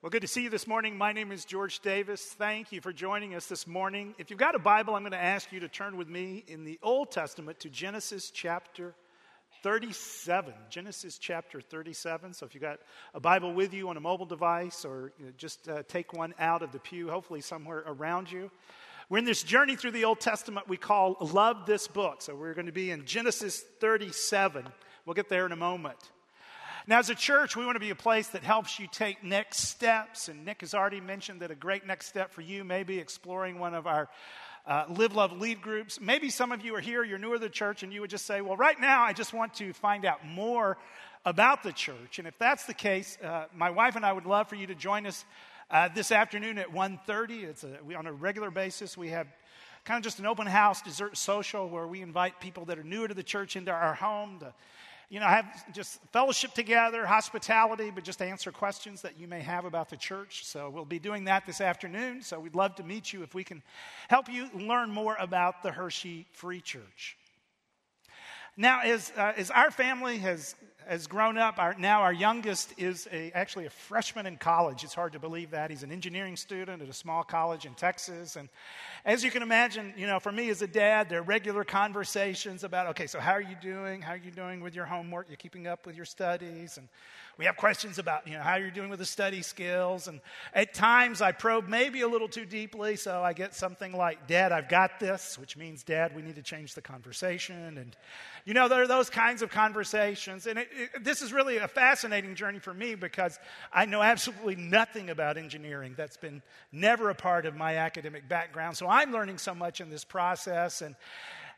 Well, good to see you this morning. My name is George Davis. Thank you for joining us this morning. If you've got a Bible, I'm going to ask you to turn with me in the Old Testament to Genesis chapter 37. Genesis chapter 37. So if you've got a Bible with you on a mobile device or just take one out of the pew, hopefully somewhere around you. We're in this journey through the Old Testament we call Love This Book. So we're going to be in Genesis 37. We'll get there in a moment. Now, as a church, we want to be a place that helps you take next steps. And Nick has already mentioned that a great next step for you may be exploring one of our Live, Love, Lead groups. Maybe some of you are here, you're newer to the church, and you would just say, well, right now, I just want to find out more about the church. And if that's the case, my wife and I would love for you to join us this afternoon at 1:30. On a regular basis, we have kind of just an open house dessert social where we invite people that are newer to the church into our home to have just fellowship together, hospitality, but just answer questions that you may have about the church. So we'll be doing that this afternoon. So we'd love to meet you if we can help you learn more about the Hershey Free Church. Now, as our family has grown up, our youngest is actually a freshman in college. It's hard to believe that. He's an engineering student at a small college in Texas. And as you can imagine, for me as a dad, there are regular conversations about, okay, so how are you doing? How are you doing with your homework? You're keeping up with your studies? And we have questions about, how you're doing with the study skills. And at times I probe maybe a little too deeply, so I get something like, Dad, I've got this, which means, Dad, we need to change the conversation. And, there are those kinds of conversations. And this is really a fascinating journey for me because I know absolutely nothing about engineering. That's been never a part of my academic background. So I'm learning so much in this process.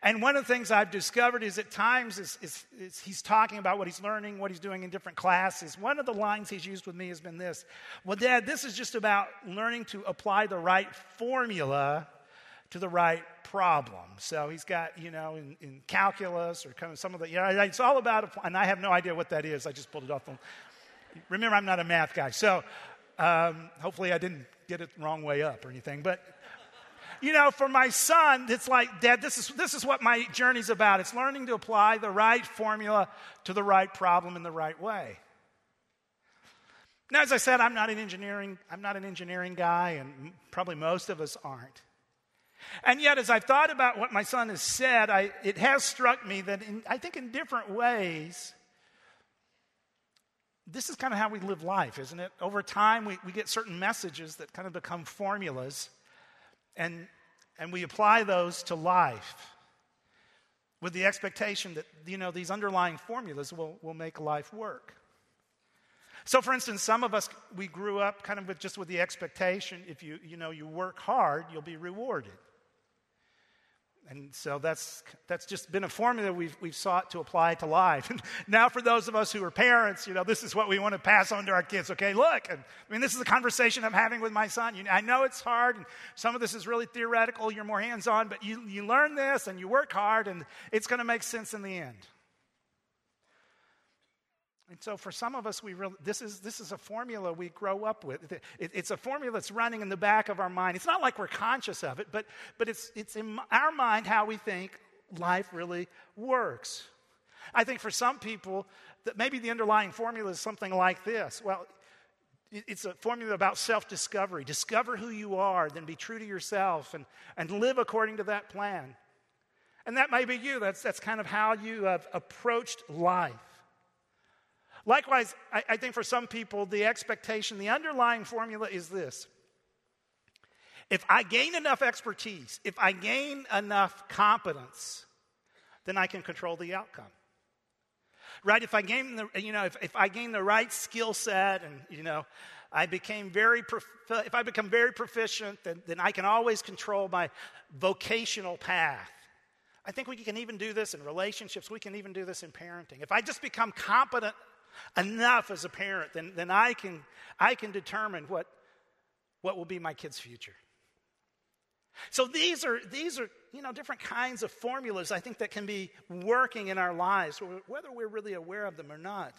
And one of the things I've discovered is at times is he's talking about what he's learning, what he's doing in different classes. One of the lines he's used with me has been this: well, Dad, this is just about learning to apply the right formula to the right problem. So he's got, in calculus or kind of some of the, it's all about, and I have no idea what that is. I just pulled it off. Remember, I'm not a math guy. So hopefully I didn't get it the wrong way up or anything, but for my son, it's like, Dad, this is what my journey's about. It's learning to apply the right formula to the right problem in the right way. Now, as I said, I'm not an engineering guy, and probably most of us aren't. And yet, as I've thought about what my son has said, it has struck me that I think in different ways, this is kind of how we live life, isn't it? Over time, we get certain messages that kind of become formulas. And we apply those to life with the expectation that, these underlying formulas will make life work. So, for instance, some of us, we grew up kind of with the expectation, if you work hard, you'll be rewarded. And so that's just been a formula we've sought to apply to life. And now for those of us who are parents, this is what we want to pass on to our kids. Okay, look, this is a conversation I'm having with my son. I know it's hard, and some of this is really theoretical. You're more hands-on, but you learn this, and you work hard, and it's going to make sense in the end. And so for some of us, this is a formula we grow up with. It's a formula that's running in the back of our mind. It's not like we're conscious of it, but it's in our mind how we think life really works. I think for some people, that maybe the underlying formula is something like this. Well, it's a formula about self-discovery. Discover who you are, then be true to yourself, and live according to that plan. And that may be you. That's kind of how you have approached life. Likewise, I think for some people, the expectation, the underlying formula is this: if I gain enough expertise, if I gain enough competence, then I can control the outcome. Right? If I gain if I gain the right skill set, and if I become very proficient, then I can always control my vocational path. I think we can even do this in relationships. We can even do this in parenting. If I just become competent enough as a parent, then I can determine what will be my kid's future. So these are different kinds of formulas, I think, that can be working in our lives, whether we're really aware of them or not.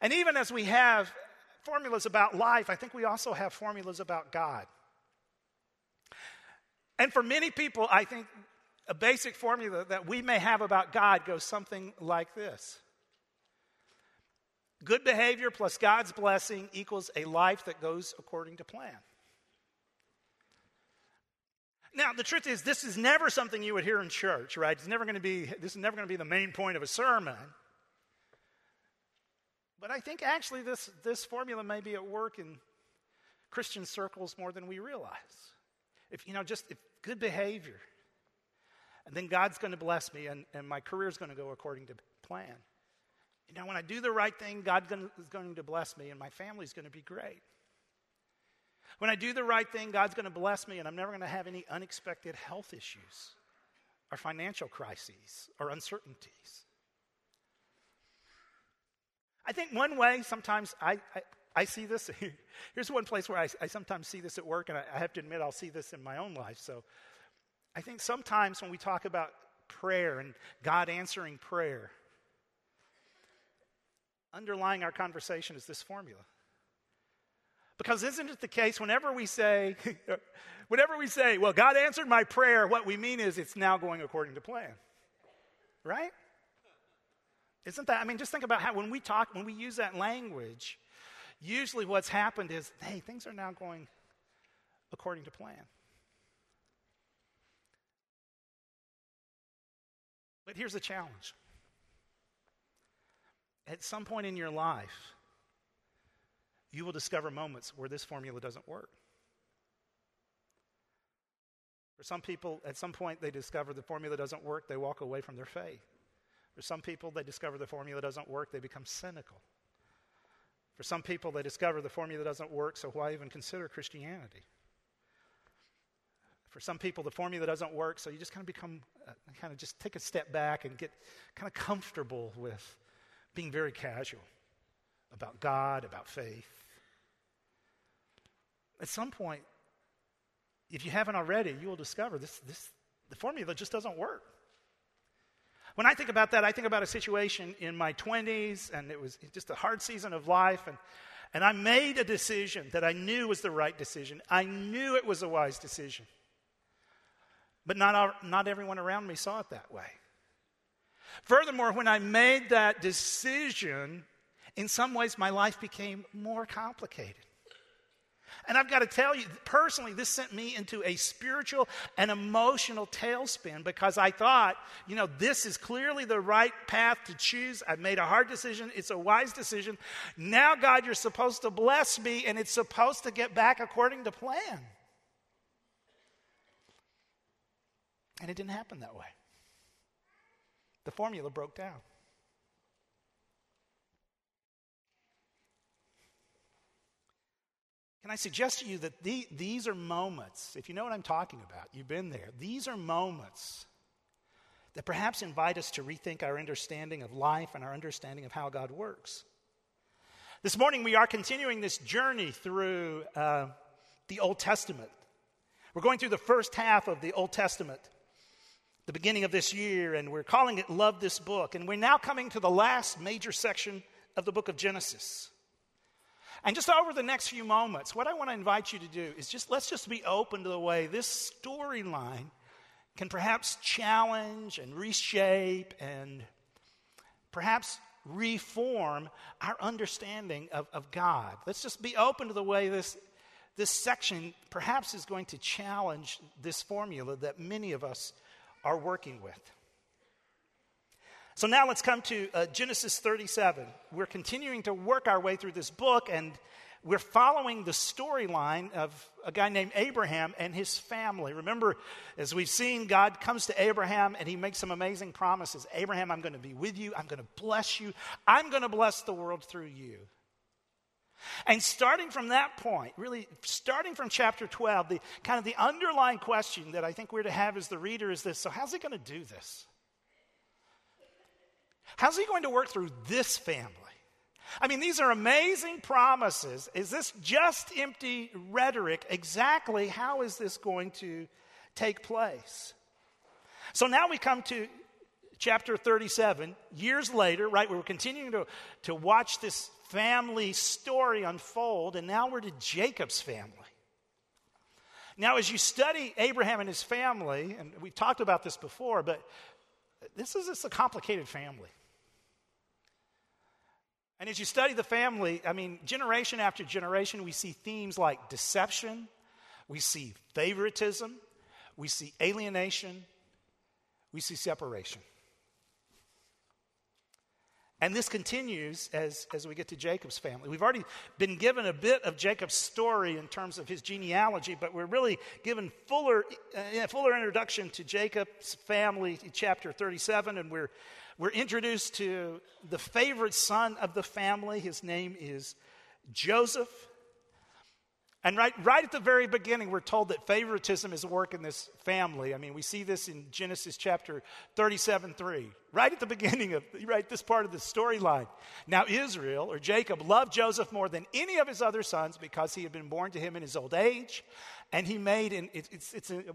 And even as we have formulas about life, I think we also have formulas about God. And for many people, I think a basic formula that we may have about God goes something like this: Good behavior plus God's blessing equals a life that goes according to plan. Now, the truth is, this is never something you would hear in church, right? This is never going to be the main point of a sermon. But I think actually this formula may be at work in Christian circles more than we realize. If good behavior, and then God's going to bless me, and my career's going to go according to plan. When I do the right thing, God is going to bless me, and my family's going to be great. When I do the right thing, God's going to bless me, and I'm never going to have any unexpected health issues or financial crises or uncertainties. I think one way sometimes I see this. Here's one place where I sometimes see this at work, and I have to admit I'll see this in my own life. So I think sometimes when we talk about prayer and God answering prayer, underlying our conversation is this formula. Because isn't it the case whenever we say, well, God answered my prayer, what we mean is it's now going according to plan, right? Isn't that, just think about how when we use that language, usually what's happened is, hey, things are now going according to plan. But here's the challenge. At some point in your life, you will discover moments where this formula doesn't work. For some people, at some point, they discover the formula doesn't work, they walk away from their faith. For some people, they discover the formula doesn't work, they become cynical. For some people, they discover the formula doesn't work, so why even consider Christianity? For some people, the formula doesn't work, so you just kind of become, just take a step back and get kind of comfortable with being very casual about God, about faith. At some point, if you haven't already, you will discover the formula just doesn't work. When I think about that, I think about a situation in my 20s, and it was just a hard season of life, and I made a decision that I knew was the right decision. I knew it was a wise decision. But not everyone around me saw it that way. Furthermore, when I made that decision, in some ways, my life became more complicated. And I've got to tell you, personally, this sent me into a spiritual and emotional tailspin because I thought, this is clearly the right path to choose. I've made a hard decision. It's a wise decision. Now, God, you're supposed to bless me, and it's supposed to get back according to plan. And it didn't happen that way. The formula broke down. Can I suggest to you that these are moments, if you know what I'm talking about, you've been there, these are moments that perhaps invite us to rethink our understanding of life and our understanding of how God works. This morning we are continuing this journey through the Old Testament. We're going through the first half of the Old Testament, the beginning of this year, and we're calling it Love This Book. And we're now coming to the last major section of the book of Genesis. And just over the next few moments, what I want to invite you to do is let's be open to the way this storyline can perhaps challenge and reshape and perhaps reform our understanding of God. Let's just be open to the way this section perhaps is going to challenge this formula that many of us are working with. So now let's come to Genesis 37. We're continuing to work our way through this book, and we're following the storyline of a guy named Abraham and his family. Remember, as we've seen, God comes to Abraham, and he makes some amazing promises. Abraham, I'm going to be with you. I'm going to bless you. I'm going to bless the world through you. And starting from that point, really starting from chapter 12, the kind of the underlying question that I think we're to have as the reader is this: so how's he going to do this? How's he going to work through this family? These are amazing promises. Is this just empty rhetoric? Exactly how is this going to take place? So now we come to chapter 37, years later, right? We're continuing to watch this family story unfold, and now we're to Jacob's family. Now, as you study Abraham and his family, and we've talked about this before, but it's a complicated family. And as you study the family, I mean, generation after generation, we see themes like deception, we see favoritism, we see alienation, we see separation. And this continues as we get to Jacob's family. We've already been given a bit of Jacob's story in terms of his genealogy, but we're really given fuller introduction to Jacob's family in chapter 37, and we're introduced to the favorite son of the family. His name is Joseph. And right at the very beginning, we're told that favoritism is at work in this family. I mean, we see this in Genesis chapter 37:3. Right at the beginning of this part of the storyline. Now Israel, or Jacob, loved Joseph more than any of his other sons because he had been born to him in his old age. And he made,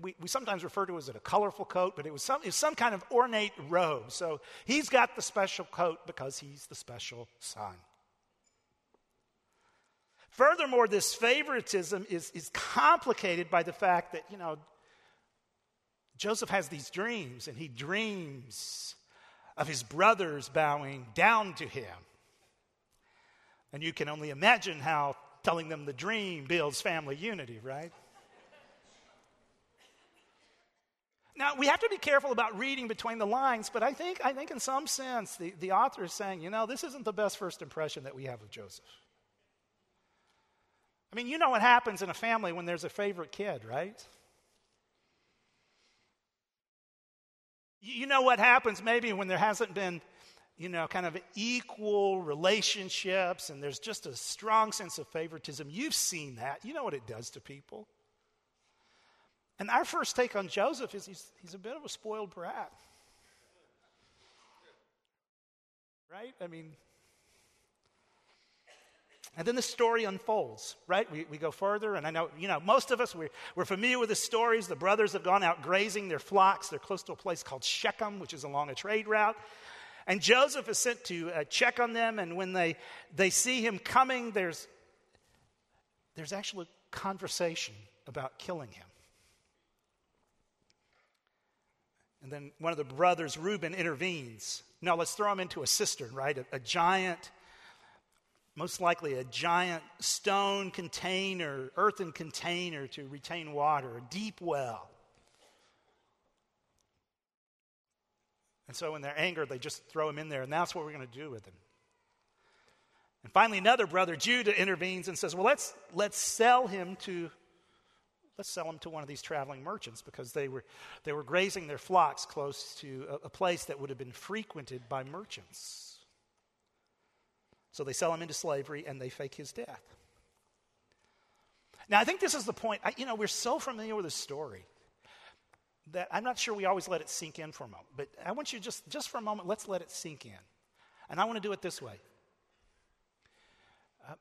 we sometimes refer to it as a colorful coat, but it was some kind of ornate robe. So he's got the special coat because he's the special son. Furthermore, this favoritism is complicated by the fact that, you know, Joseph has these dreams, and he dreams of his brothers bowing down to him. And you can only imagine how telling them the dream builds family unity, right? Now, we have to be careful about reading between the lines, but I think in some sense the author is saying, you know, this isn't the best first impression that we have of Joseph. I mean, you know what happens in a family when there's a favorite kid, right? You know what happens maybe when there hasn't been, you know, kind of equal relationships and there's just a strong sense of favoritism. You've seen that. You know what it does to people. And our first take on Joseph is he's a bit of a spoiled brat. Right? I mean... And then the story unfolds, right? We go further, and I know, you know, most of us, we're familiar with the stories. The brothers have gone out grazing their flocks. They're close to a place called Shechem, which is along a trade route. And Joseph is sent to check on them, and when they see him coming, there's actually a conversation about killing him. And then one of the brothers, Reuben, intervenes. No, let's throw him into a cistern, right? A giant... Most likely a giant stone container, earthen container to retain water, a deep well. And so in their anger, they just throw him in there, and that's what we're going to do with him. And finally, another brother, Judah, intervenes and says, well, let's sell him to one of these traveling merchants, because they were grazing their flocks close to a place that would have been frequented by merchants. So they sell him into slavery, and they fake his death. Now, I think this is the point. We're so familiar with this story that I'm not sure we always let it sink in for a moment. But I want you just for a moment, let's let it sink in. And I want to do it this way.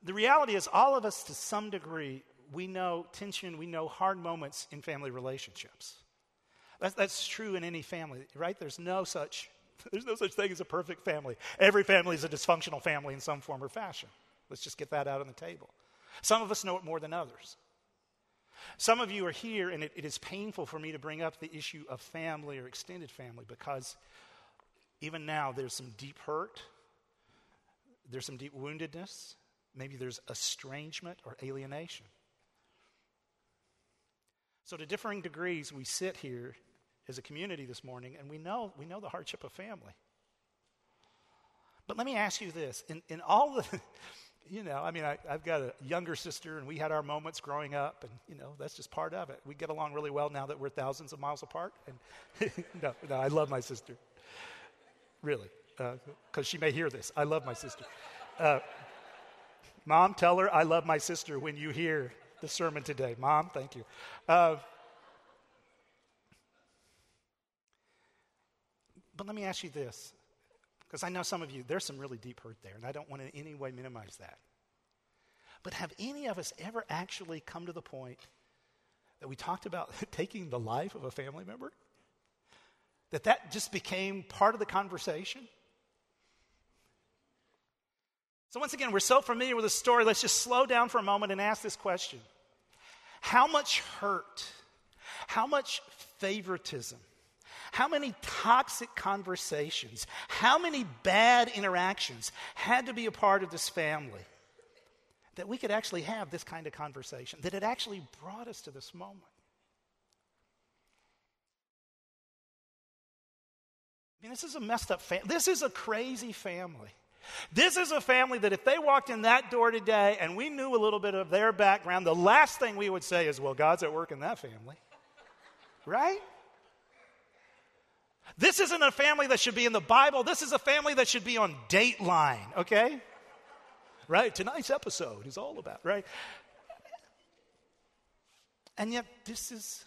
The reality is all of us, to some degree, we know tension, we know hard moments in family relationships. That's true in any family, right? There's no such thing as a perfect family. Every family is a dysfunctional family in some form or fashion. Let's just get that out on the table. Some of us know it more than others. Some of you are here, and it is painful for me to bring up the issue of family or extended family, because even now there's some deep hurt. There's some deep woundedness. Maybe there's estrangement or alienation. So to differing degrees, we sit here as a community this morning, and we know the hardship of family. But let me ask you this. In all the, I've got a younger sister, and we had our moments growing up, and, you know, that's just part of it. We get along really well now that we're thousands of miles apart. And no, I love my sister. Really. Because she may hear this. I love my sister. Mom, tell her I love my sister when you hear the sermon today. Mom, thank you. But let me ask you this, because I know some of you, there's some really deep hurt there, and I don't want to in any way minimize that. But have any of us ever actually come to the point that we talked about taking the life of a family member? That just became part of the conversation? So once again, we're so familiar with the story, let's just slow down for a moment and ask this question. How much hurt? How much favoritism? How many toxic conversations, how many bad interactions had to be a part of this family that we could actually have this kind of conversation, that it actually brought us to this moment? I mean, this is a messed up family. This is a crazy family. This is a family that if they walked in that door today and we knew a little bit of their background, the last thing we would say is, well, God's at work in that family. Right? This isn't a family that should be in the Bible. This is a family that should be on Dateline, okay? Right? Tonight's episode is all about, right? And yet this is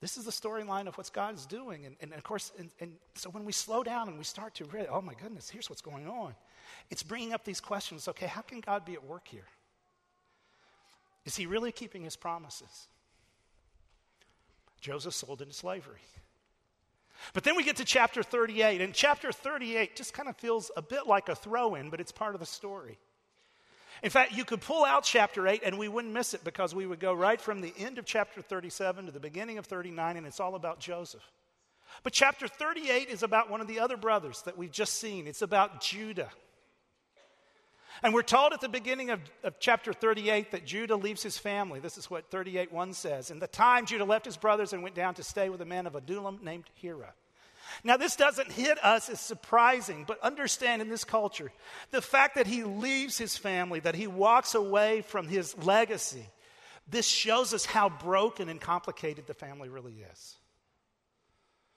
the storyline of what God's doing. And of course, and so when we slow down and we start to really, oh my goodness, here's what's going on. It's bringing up these questions. Okay, how can God be at work here? Is he really keeping his promises? Joseph sold into slavery. But then we get to chapter 38. And chapter 38 just kind of feels a bit like a throw-in, but it's part of the story. In fact, you could pull out chapter 8 and we wouldn't miss it because we would go right from the end of chapter 37 to the beginning of 39, and it's all about Joseph. But chapter 38 is about one of the other brothers that we've just seen. It's about Judah. And we're told at the beginning of chapter 38 that Judah leaves his family. This is what 38:1 says. In the time, Judah left his brothers and went down to stay with a man of Adullam named Hira. Now, this doesn't hit us as surprising, but understand in this culture, the fact that he leaves his family, that he walks away from his legacy, this shows us how broken and complicated the family really is.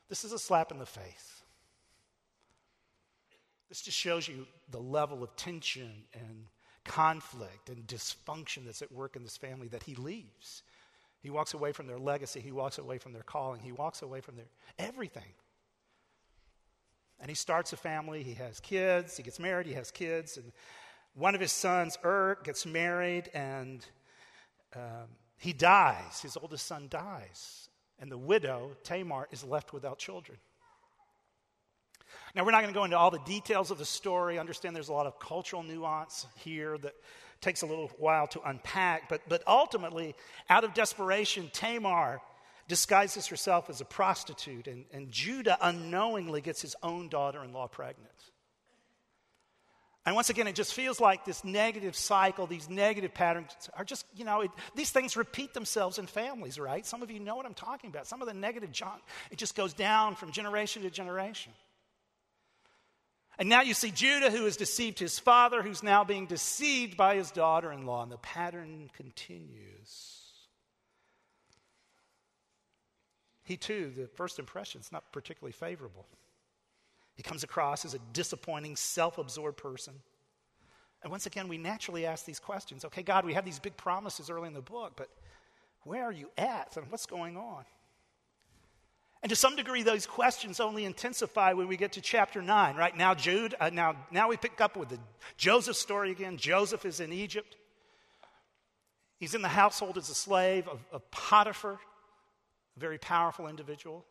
This is a slap in the face. This just shows you the level of tension and conflict and dysfunction that's at work in this family that he leaves. He walks away from their legacy. He walks away from their calling. He walks away from their everything. And he starts a family, he has kids, he gets married, he has kids, and one of his sons, Er, gets married, and he dies. His oldest son dies, and the widow, Tamar, is left without children. Now, we're not going to go into all the details of the story. I understand there's a lot of cultural nuance here that takes a little while to unpack, but ultimately, out of desperation, Tamar disguises herself as a prostitute, and Judah unknowingly gets his own daughter-in-law pregnant. And once again, it just feels like this negative cycle, these negative patterns are just, you know, these things repeat themselves in families, right? Some of you know what I'm talking about. Some of the negative junk, it just goes down from generation to generation. And now you see Judah, who has deceived his father, who's now being deceived by his daughter-in-law, and the pattern continues. He too, the first impression is not particularly favorable. He comes across as a disappointing, self-absorbed person. And once again, we naturally ask these questions. Okay, God, we have these big promises early in the book, but where are you at and what's going on? And to some degree, those questions only intensify when we get to chapter 9, right? Now now we pick up with the Joseph story again. Joseph is in Egypt. He's in the household as a slave of Potiphar, a very powerful individual.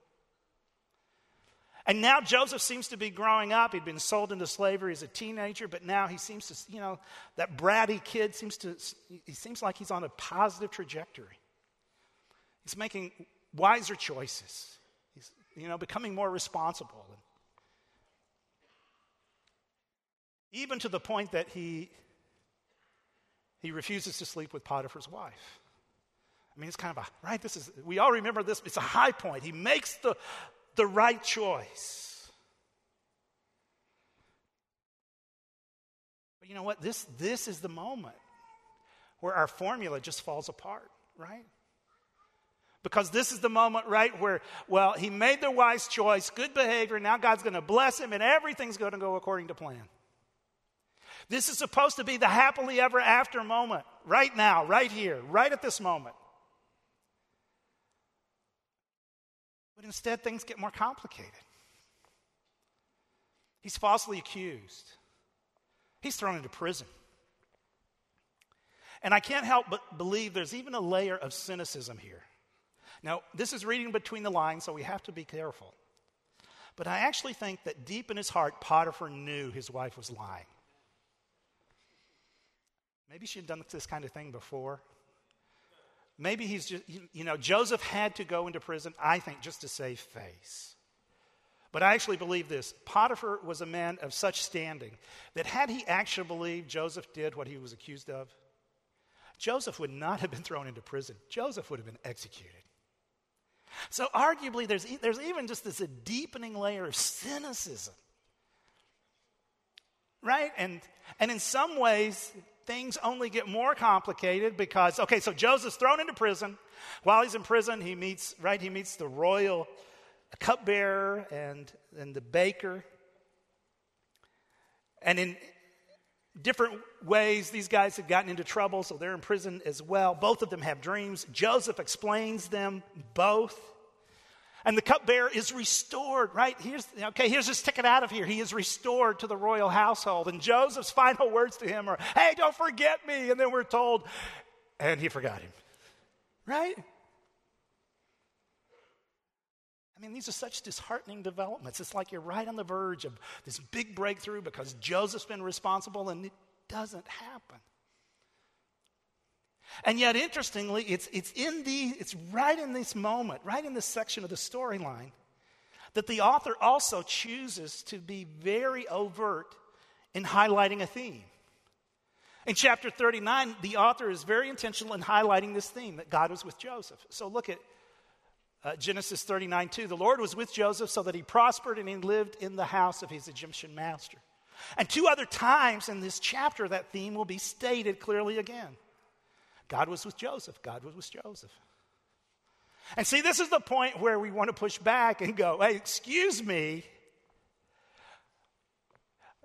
And now Joseph seems to be growing up. He'd been sold into slavery as a teenager, but now he seems to, you know, that bratty kid seems like he's on a positive trajectory. He's making wiser choices. He's, you know, becoming more responsible. And even to the point that he refuses to sleep with Potiphar's wife. I mean, it's kind of a, right, this is, we all remember this, it's a high point. He makes the right choice. But you know what, this is the moment where our formula just falls apart, right? Because this is the moment, right, where, well, he made the wise choice, good behavior, now God's going to bless him and everything's going to go according to plan. This is supposed to be the happily ever after moment, right now, right here, right at this moment. But instead, things get more complicated. He's falsely accused. He's thrown into prison. And I can't help but believe there's even a layer of cynicism here. Now, this is reading between the lines, so we have to be careful. But I actually think that deep in his heart, Potiphar knew his wife was lying. Maybe she had done this kind of thing before. Maybe he's just, Joseph had to go into prison, I think, just to save face. But I actually believe this. Potiphar was a man of such standing that had he actually believed Joseph did what he was accused of, Joseph would not have been thrown into prison. Joseph would have been executed. So arguably, there's even just this deepening layer of cynicism. Right? And in some ways, things only get more complicated because, okay, so Joseph's thrown into prison. While he's in prison, he meets the royal cupbearer and the baker. And in different ways, these guys have gotten into trouble, so they're in prison as well. Both of them have dreams. Joseph explains them both. And the cupbearer is restored, right? Here's his ticket out of here. He is restored to the royal household. And Joseph's final words to him are, hey, don't forget me. And then we're told, and he forgot him, right? I mean, these are such disheartening developments. It's like you're right on the verge of this big breakthrough because Joseph's been responsible and it doesn't happen. And yet, interestingly, it's right in this moment, right in this section of the storyline, that the author also chooses to be very overt in highlighting a theme. In chapter 39, the author is very intentional in highlighting this theme, that God was with Joseph. So look at Genesis 39:2. The Lord was with Joseph so that he prospered and he lived in the house of his Egyptian master. And two other times in this chapter, that theme will be stated clearly again. God was with Joseph. God was with Joseph. And see, this is the point where we want to push back and go, hey, excuse me,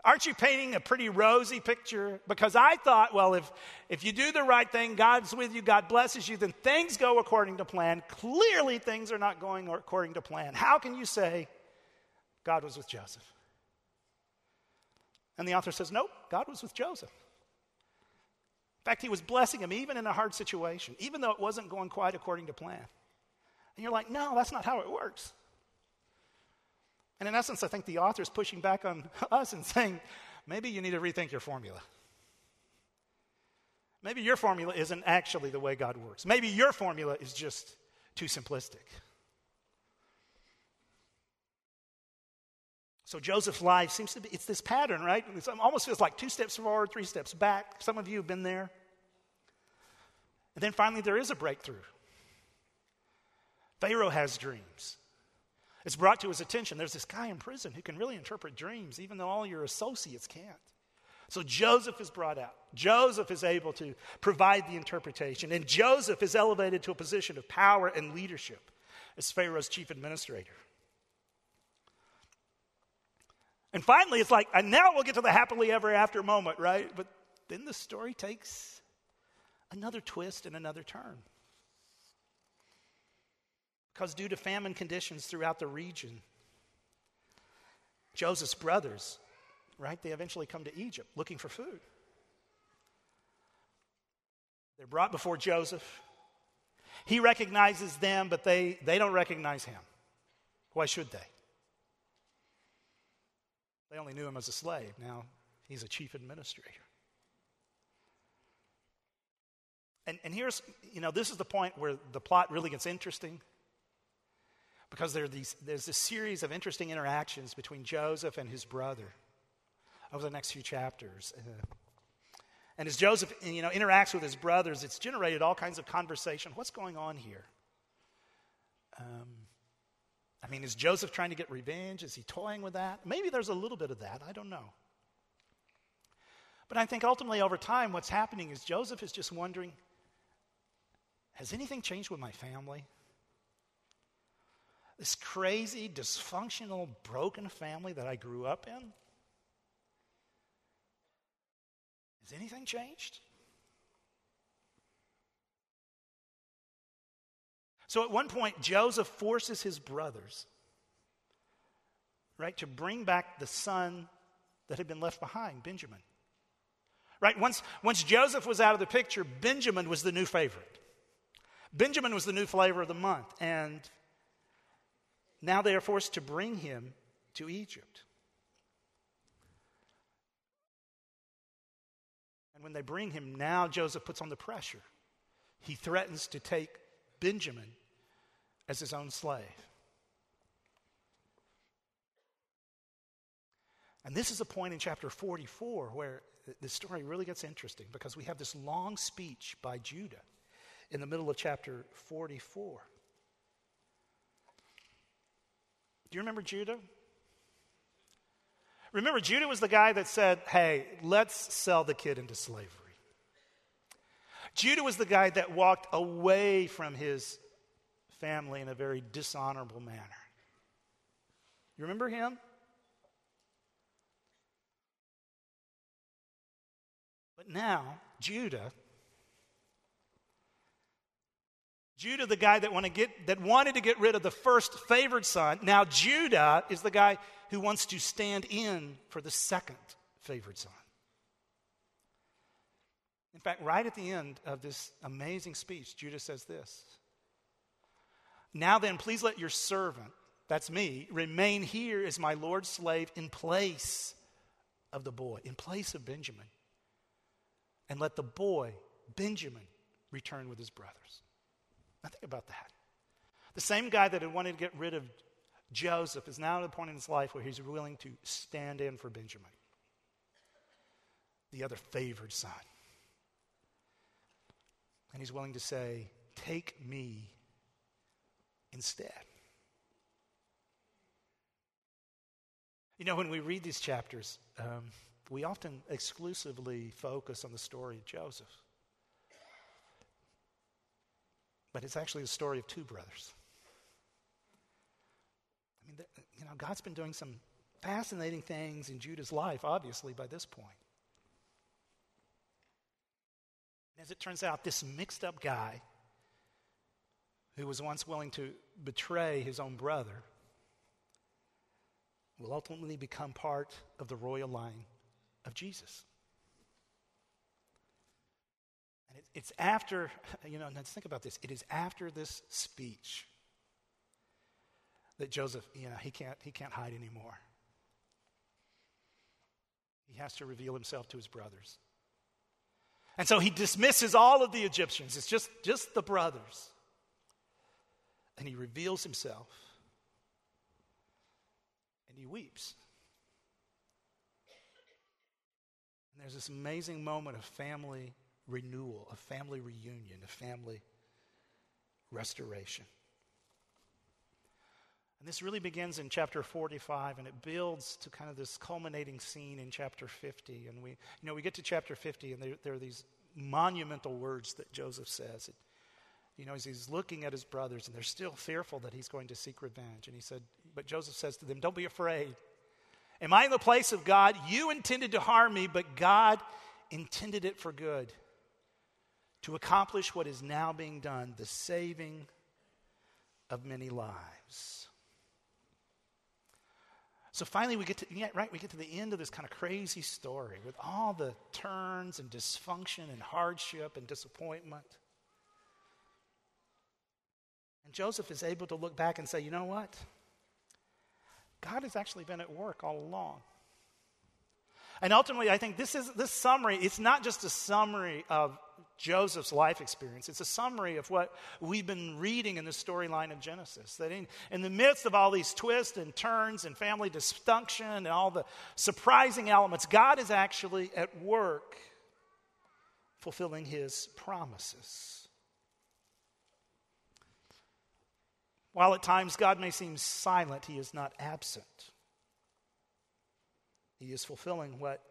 aren't you painting a pretty rosy picture? Because I thought, well, if you do the right thing, God's with you, God blesses you, then things go according to plan. Clearly, things are not going according to plan. How can you say God was with Joseph? And the author says, nope, God was with Joseph. In fact, he was blessing him even in a hard situation, even though it wasn't going quite according to plan. And you're like, no, that's not how it works. And in essence, I think the author is pushing back on us and saying, maybe you need to rethink your formula. Maybe your formula isn't actually the way God works. Maybe your formula is just too simplistic. So Joseph's life seems to be, it's this pattern, right? It almost feels like two steps forward, three steps back. Some of you have been there. And then finally there is a breakthrough. Pharaoh has dreams. It's brought to his attention. There's this guy in prison who can really interpret dreams, even though all your associates can't. So Joseph is brought out. Joseph is able to provide the interpretation. And Joseph is elevated to a position of power and leadership as Pharaoh's chief administrator. And finally, it's like, and now we'll get to the happily ever after moment, right? But then the story takes another twist and another turn. Because due to famine conditions throughout the region, Joseph's brothers, right, they eventually come to Egypt looking for food. They're brought before Joseph. He recognizes them, but they don't recognize him. Why should they? They only knew him as a slave. Now he's a chief administrator. And here's, this is the point where the plot really gets interesting because there's this series of interesting interactions between Joseph and his brother over the next few chapters. And as Joseph, interacts with his brothers, it's generated all kinds of conversation. What's going on here? Is Joseph trying to get revenge? Is he toying with that? Maybe there's a little bit of that. I don't know. But I think ultimately over time what's happening is Joseph is just wondering, has anything changed with my family? This crazy, dysfunctional, broken family that I grew up in? Has anything changed? So at one point, Joseph forces his brothers, right, to bring back the son that had been left behind, Benjamin. Right, once Joseph was out of the picture, Benjamin was the new favorite. Benjamin was the new flavor of the month. And now they are forced to bring him to Egypt. And when they bring him, now Joseph puts on the pressure he threatens to take Benjamin as his own slave. And this is a point in chapter 44 where the story really gets interesting, because we have this long speech by Judah in the middle of chapter 44. Do you remember Judah? Remember, Judah was the guy that said, hey, let's sell the kid into slavery. Judah was the guy that walked away from his family in a very dishonorable manner. You remember him? But now, Judah, the guy that wanted to get rid of the first favored son, now Judah is the guy who wants to stand in for the second favored son. In fact, right at the end of this amazing speech, Judah says this: "Now then, please let your servant, that's me, remain here as my Lord's slave in place of the boy, in place of Benjamin. And let the boy, Benjamin, return with his brothers." Now think about that. The same guy that had wanted to get rid of Joseph is now at a point in his life where he's willing to stand in for Benjamin, the other favored son. And he's willing to say, take me instead. You know, when we read these chapters, we often exclusively focus on the story of Joseph. But it's actually the story of two brothers. I mean, God's been doing some fascinating things in Judah's life, obviously, by this point. And as it turns out, this mixed up guy who was once willing to betray his own brother will ultimately become part of the royal line of Jesus. And it's after, let's think about this. It is after this speech that Joseph, he can't hide anymore. He has to reveal himself to his brothers. And so he dismisses all of the Egyptians. It's just the brothers. And he reveals himself. And he weeps. And there's this amazing moment of family renewal, of family reunion, of family restoration. And this really begins in chapter 45, and it builds to kind of this culminating scene in chapter 50. And we get to chapter 50, and there are these monumental words that Joseph says. As he's looking at his brothers, and they're still fearful that he's going to seek revenge. And he said, but Joseph says to them, don't be afraid. Am I in the place of God? You intended to harm me, but God intended it for good, to accomplish what is now being done, the saving of many lives. So finally we get to the end of this kind of crazy story with all the turns and dysfunction and hardship and disappointment. And Joseph is able to look back and say, you know what? God has actually been at work all along. And ultimately, I think this summary, it's not just a summary of Joseph's life experience. It's a summary of what we've been reading in the storyline of Genesis. That in the midst of all these twists and turns and family dysfunction and all the surprising elements, God is actually at work fulfilling his promises. While at times God may seem silent, he is not absent. He is fulfilling what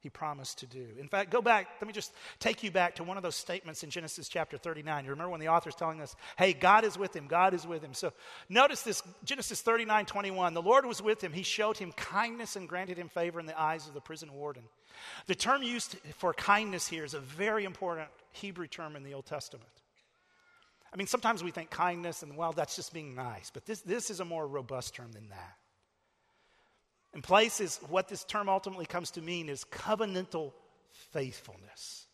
he promised to do. In fact, let me just take you back to one of those statements in Genesis chapter 39. You remember when the author's telling us, hey, God is with him, God is with him. So notice this, Genesis 39:21. The Lord was with him. He showed him kindness and granted him favor in the eyes of the prison warden. The term used for kindness here is a very important Hebrew term in the Old Testament. I mean, sometimes we think kindness and, well, that's just being nice. But this is a more robust term than that. In places, what this term ultimately comes to mean is covenantal faithfulness.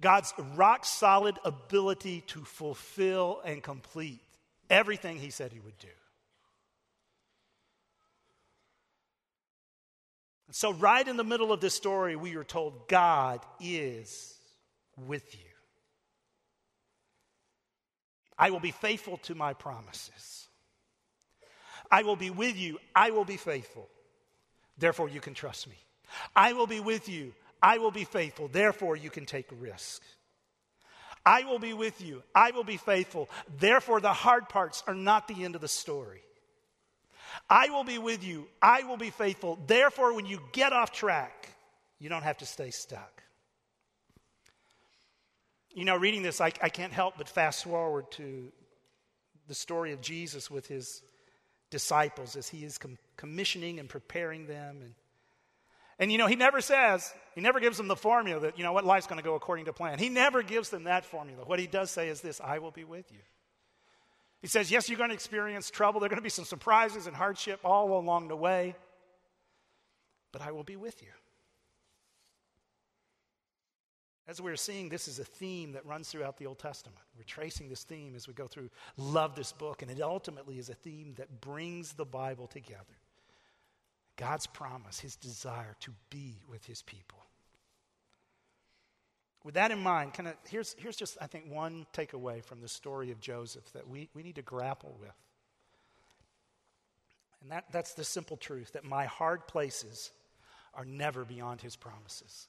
God's rock-solid ability to fulfill and complete everything he said he would do. So right in the middle of this story, we are told God is with you. I will be faithful to my promises. I will be with you. I will be faithful. Therefore, you can trust me. I will be with you. I will be faithful. Therefore, you can take risk. I will be with you. I will be faithful. Therefore, the hard parts are not the end of the story. I will be with you. I will be faithful. Therefore, when you get off track, you don't have to stay stuck. You know, reading this, I can't help but fast forward to the story of Jesus with his disciples as he is commissioning and preparing them. And you know, he never gives them the formula that, you know, what life's going to go according to plan. He never gives them that formula. What he does say is this: I will be with you. He says, yes, you're going to experience trouble. There are going to be some surprises and hardship all along the way, but I will be with you. As we're seeing, this is a theme that runs throughout the Old Testament. We're tracing this theme as we go through Love This Book, and it ultimately is a theme that brings the Bible together. God's promise, his desire to be with his people. With that in mind, here's just, I think, one takeaway from the story of Joseph that we need to grapple with. And that's the simple truth, that my hard places are never beyond his promises.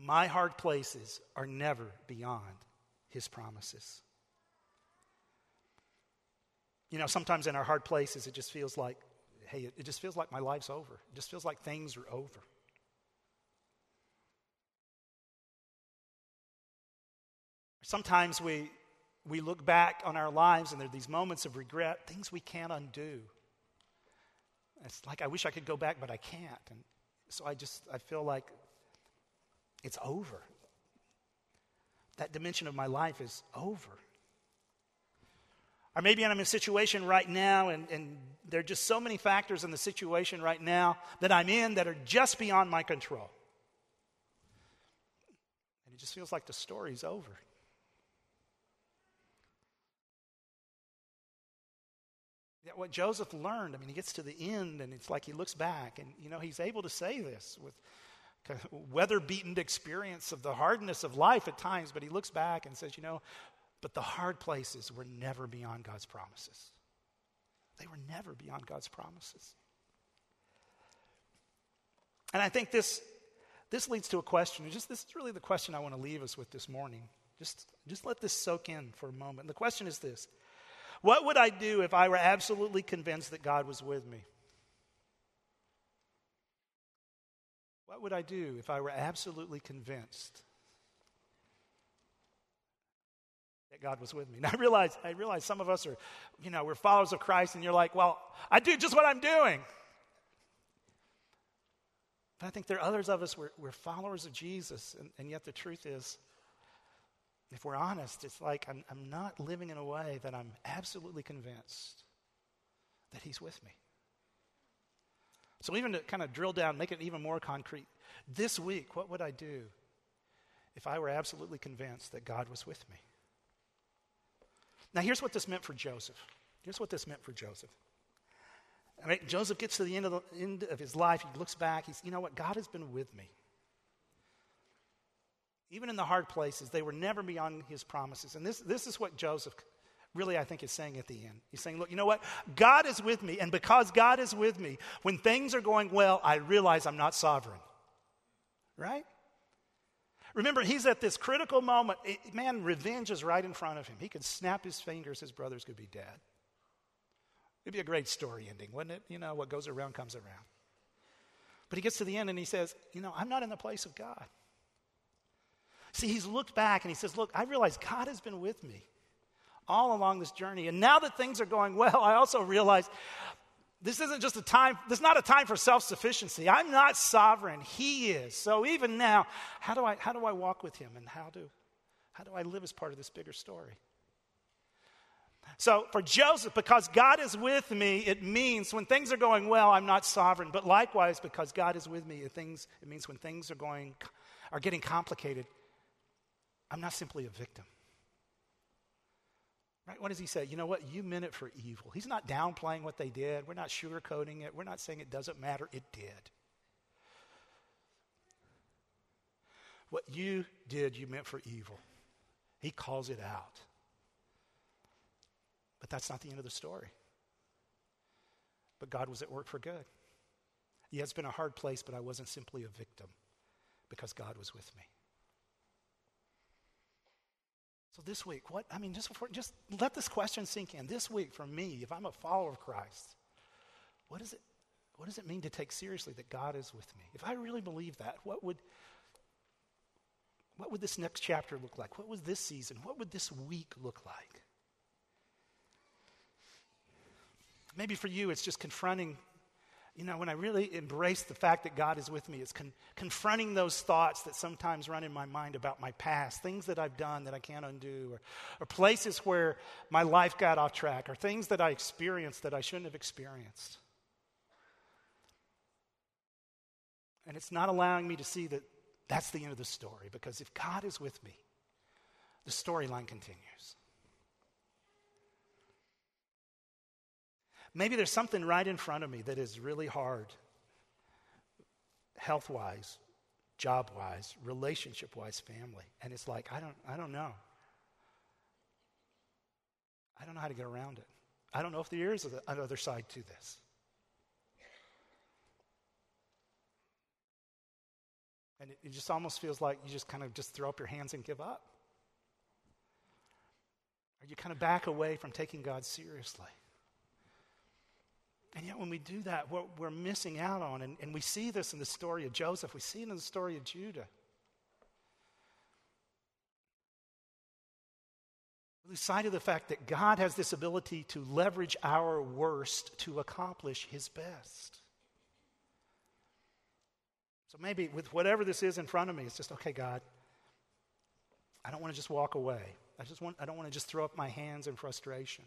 My hard places are never beyond his promises. You know, sometimes in our hard places, it just feels like, hey, it just feels like my life's over. It just feels like things are over. Sometimes we look back on our lives and there are these moments of regret, things we can't undo. It's like, I wish I could go back, but I can't. And so I feel like it's over. That dimension of my life is over. Or maybe I'm in a situation right now and there are just so many factors in the situation right now that I'm in that are just beyond my control. And it just feels like the story's over. Yet what Joseph learned, I mean, he gets to the end and it's like he looks back and, you know, he's able to say this with kind of weather-beaten experience of the hardness of life at times, but he looks back and says, you know, but the hard places were never beyond God's promises. They were never beyond God's promises. And I think this leads to a question. This is really the question I want to leave us with this morning. Just let this soak in for a moment. And the question is this: what would I do if I were absolutely convinced that God was with me? What would I do if I were absolutely convinced that God was with me? And I realize some of us are, you know, we're followers of Christ, and you're like, well, I do just what I'm doing. But I think there are others of us, we're followers of Jesus, and yet the truth is, if we're honest, it's like I'm not living in a way that I'm absolutely convinced that he's with me. So even to kind of drill down, make it even more concrete, this week, what would I do if I were absolutely convinced that God was with me? Now, here's what this meant for Joseph. I mean, Joseph gets to the end of his life. He looks back. He's, you know what? God has been with me. Even in the hard places, they were never beyond his promises. And this is what Joseph really, I think, is saying at the end. He's saying, look, you know what? God is with me. And because God is with me, when things are going well, I realize I'm not sovereign. Right? Remember, he's at this critical moment. Man, revenge is right in front of him. He could snap his fingers. His brothers could be dead. It'd be a great story ending, wouldn't it? You know, what goes around comes around. But he gets to the end and he says, you know, I'm not in the place of God. See, he's looked back and he says, look, I realize God has been with me all along this journey. And now that things are going well, I also realize this is not a time for self-sufficiency. I'm not sovereign. He is. So even now, how do I walk with him, and how do I live as part of this bigger story? So for Joseph, because God is with me, it means when things are going well, I'm not sovereign. But likewise, because God is with me, it means when things are getting complicated, I'm not simply a victim. Right? What does he say? You know what? You meant it for evil. He's not downplaying what they did. We're not sugarcoating it. We're not saying it doesn't matter. It did. What you did, you meant for evil. He calls it out. But that's not the end of the story. But God was at work for good. Yeah, it's been a hard place, but I wasn't simply a victim because God was with me. So this week, just let this question sink in. This week, for me, if I'm a follower of Christ, what does it mean to take seriously that God is with me? If I really believe that, what would this next chapter look like? What would this season? What would this week look like? Maybe for you, it's just confronting. You know, when I really embrace the fact that God is with me, it's confronting those thoughts that sometimes run in my mind about my past, things that I've done that I can't undo, or places where my life got off track, or things that I experienced that I shouldn't have experienced. And it's not allowing me to see that that's the end of the story, because if God is with me, the storyline continues. Maybe there's something right in front of me that is really hard, health-wise, job-wise, relationship-wise, family. And it's like, I don't know. I don't know how to get around it. I don't know if there is another side to this. And it just almost feels like you just kind of just throw up your hands and give up. Or you kind of back away from taking God seriously. And yet when we do that, what we're missing out on, and we see this in the story of Joseph, we see it in the story of Judah. We lose sight of the fact that God has this ability to leverage our worst to accomplish his best. So maybe with whatever this is in front of me, it's just, okay, God, I don't want to just walk away. I don't want to just throw up my hands in frustration.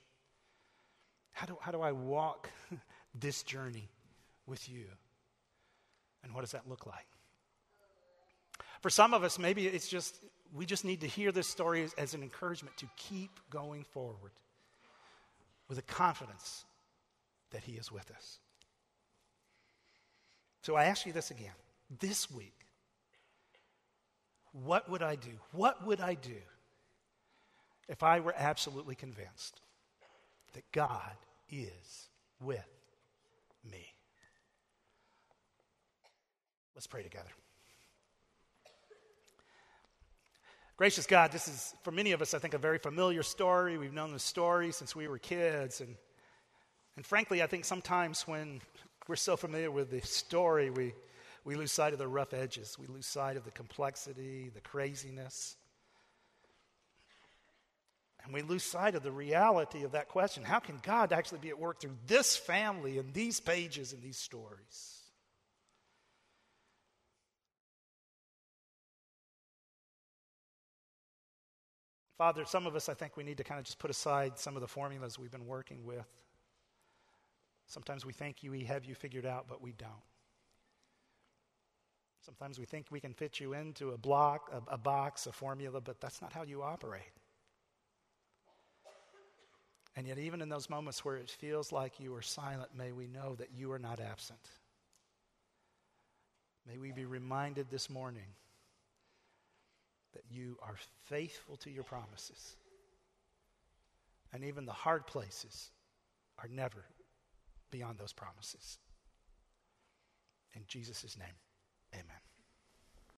How do I walk this journey with you? And what does that look like? For some of us, maybe it's just, we just need to hear this story as an encouragement to keep going forward with a confidence that he is with us. So I ask you this again. This week, what would I do? What would I do if I were absolutely convinced that God is with me? Let's pray together. Gracious God, this is, for many of us, I think, a very familiar story. We've known this story since we were kids. And frankly, I think sometimes when we're so familiar with the story, we lose sight of the rough edges. We lose sight of the complexity, the craziness. And we lose sight of the reality of that question. How can God actually be at work through this family and these pages and these stories? Father, some of us, I think we need to kind of just put aside some of the formulas we've been working with. Sometimes we think we have you figured out, but we don't. Sometimes we think we can fit you into a box, a formula, but that's not how you operate. And yet even in those moments where it feels like you are silent, may we know that you are not absent. May we be reminded this morning that you are faithful to your promises. And even the hard places are never beyond those promises. In Jesus' name, amen.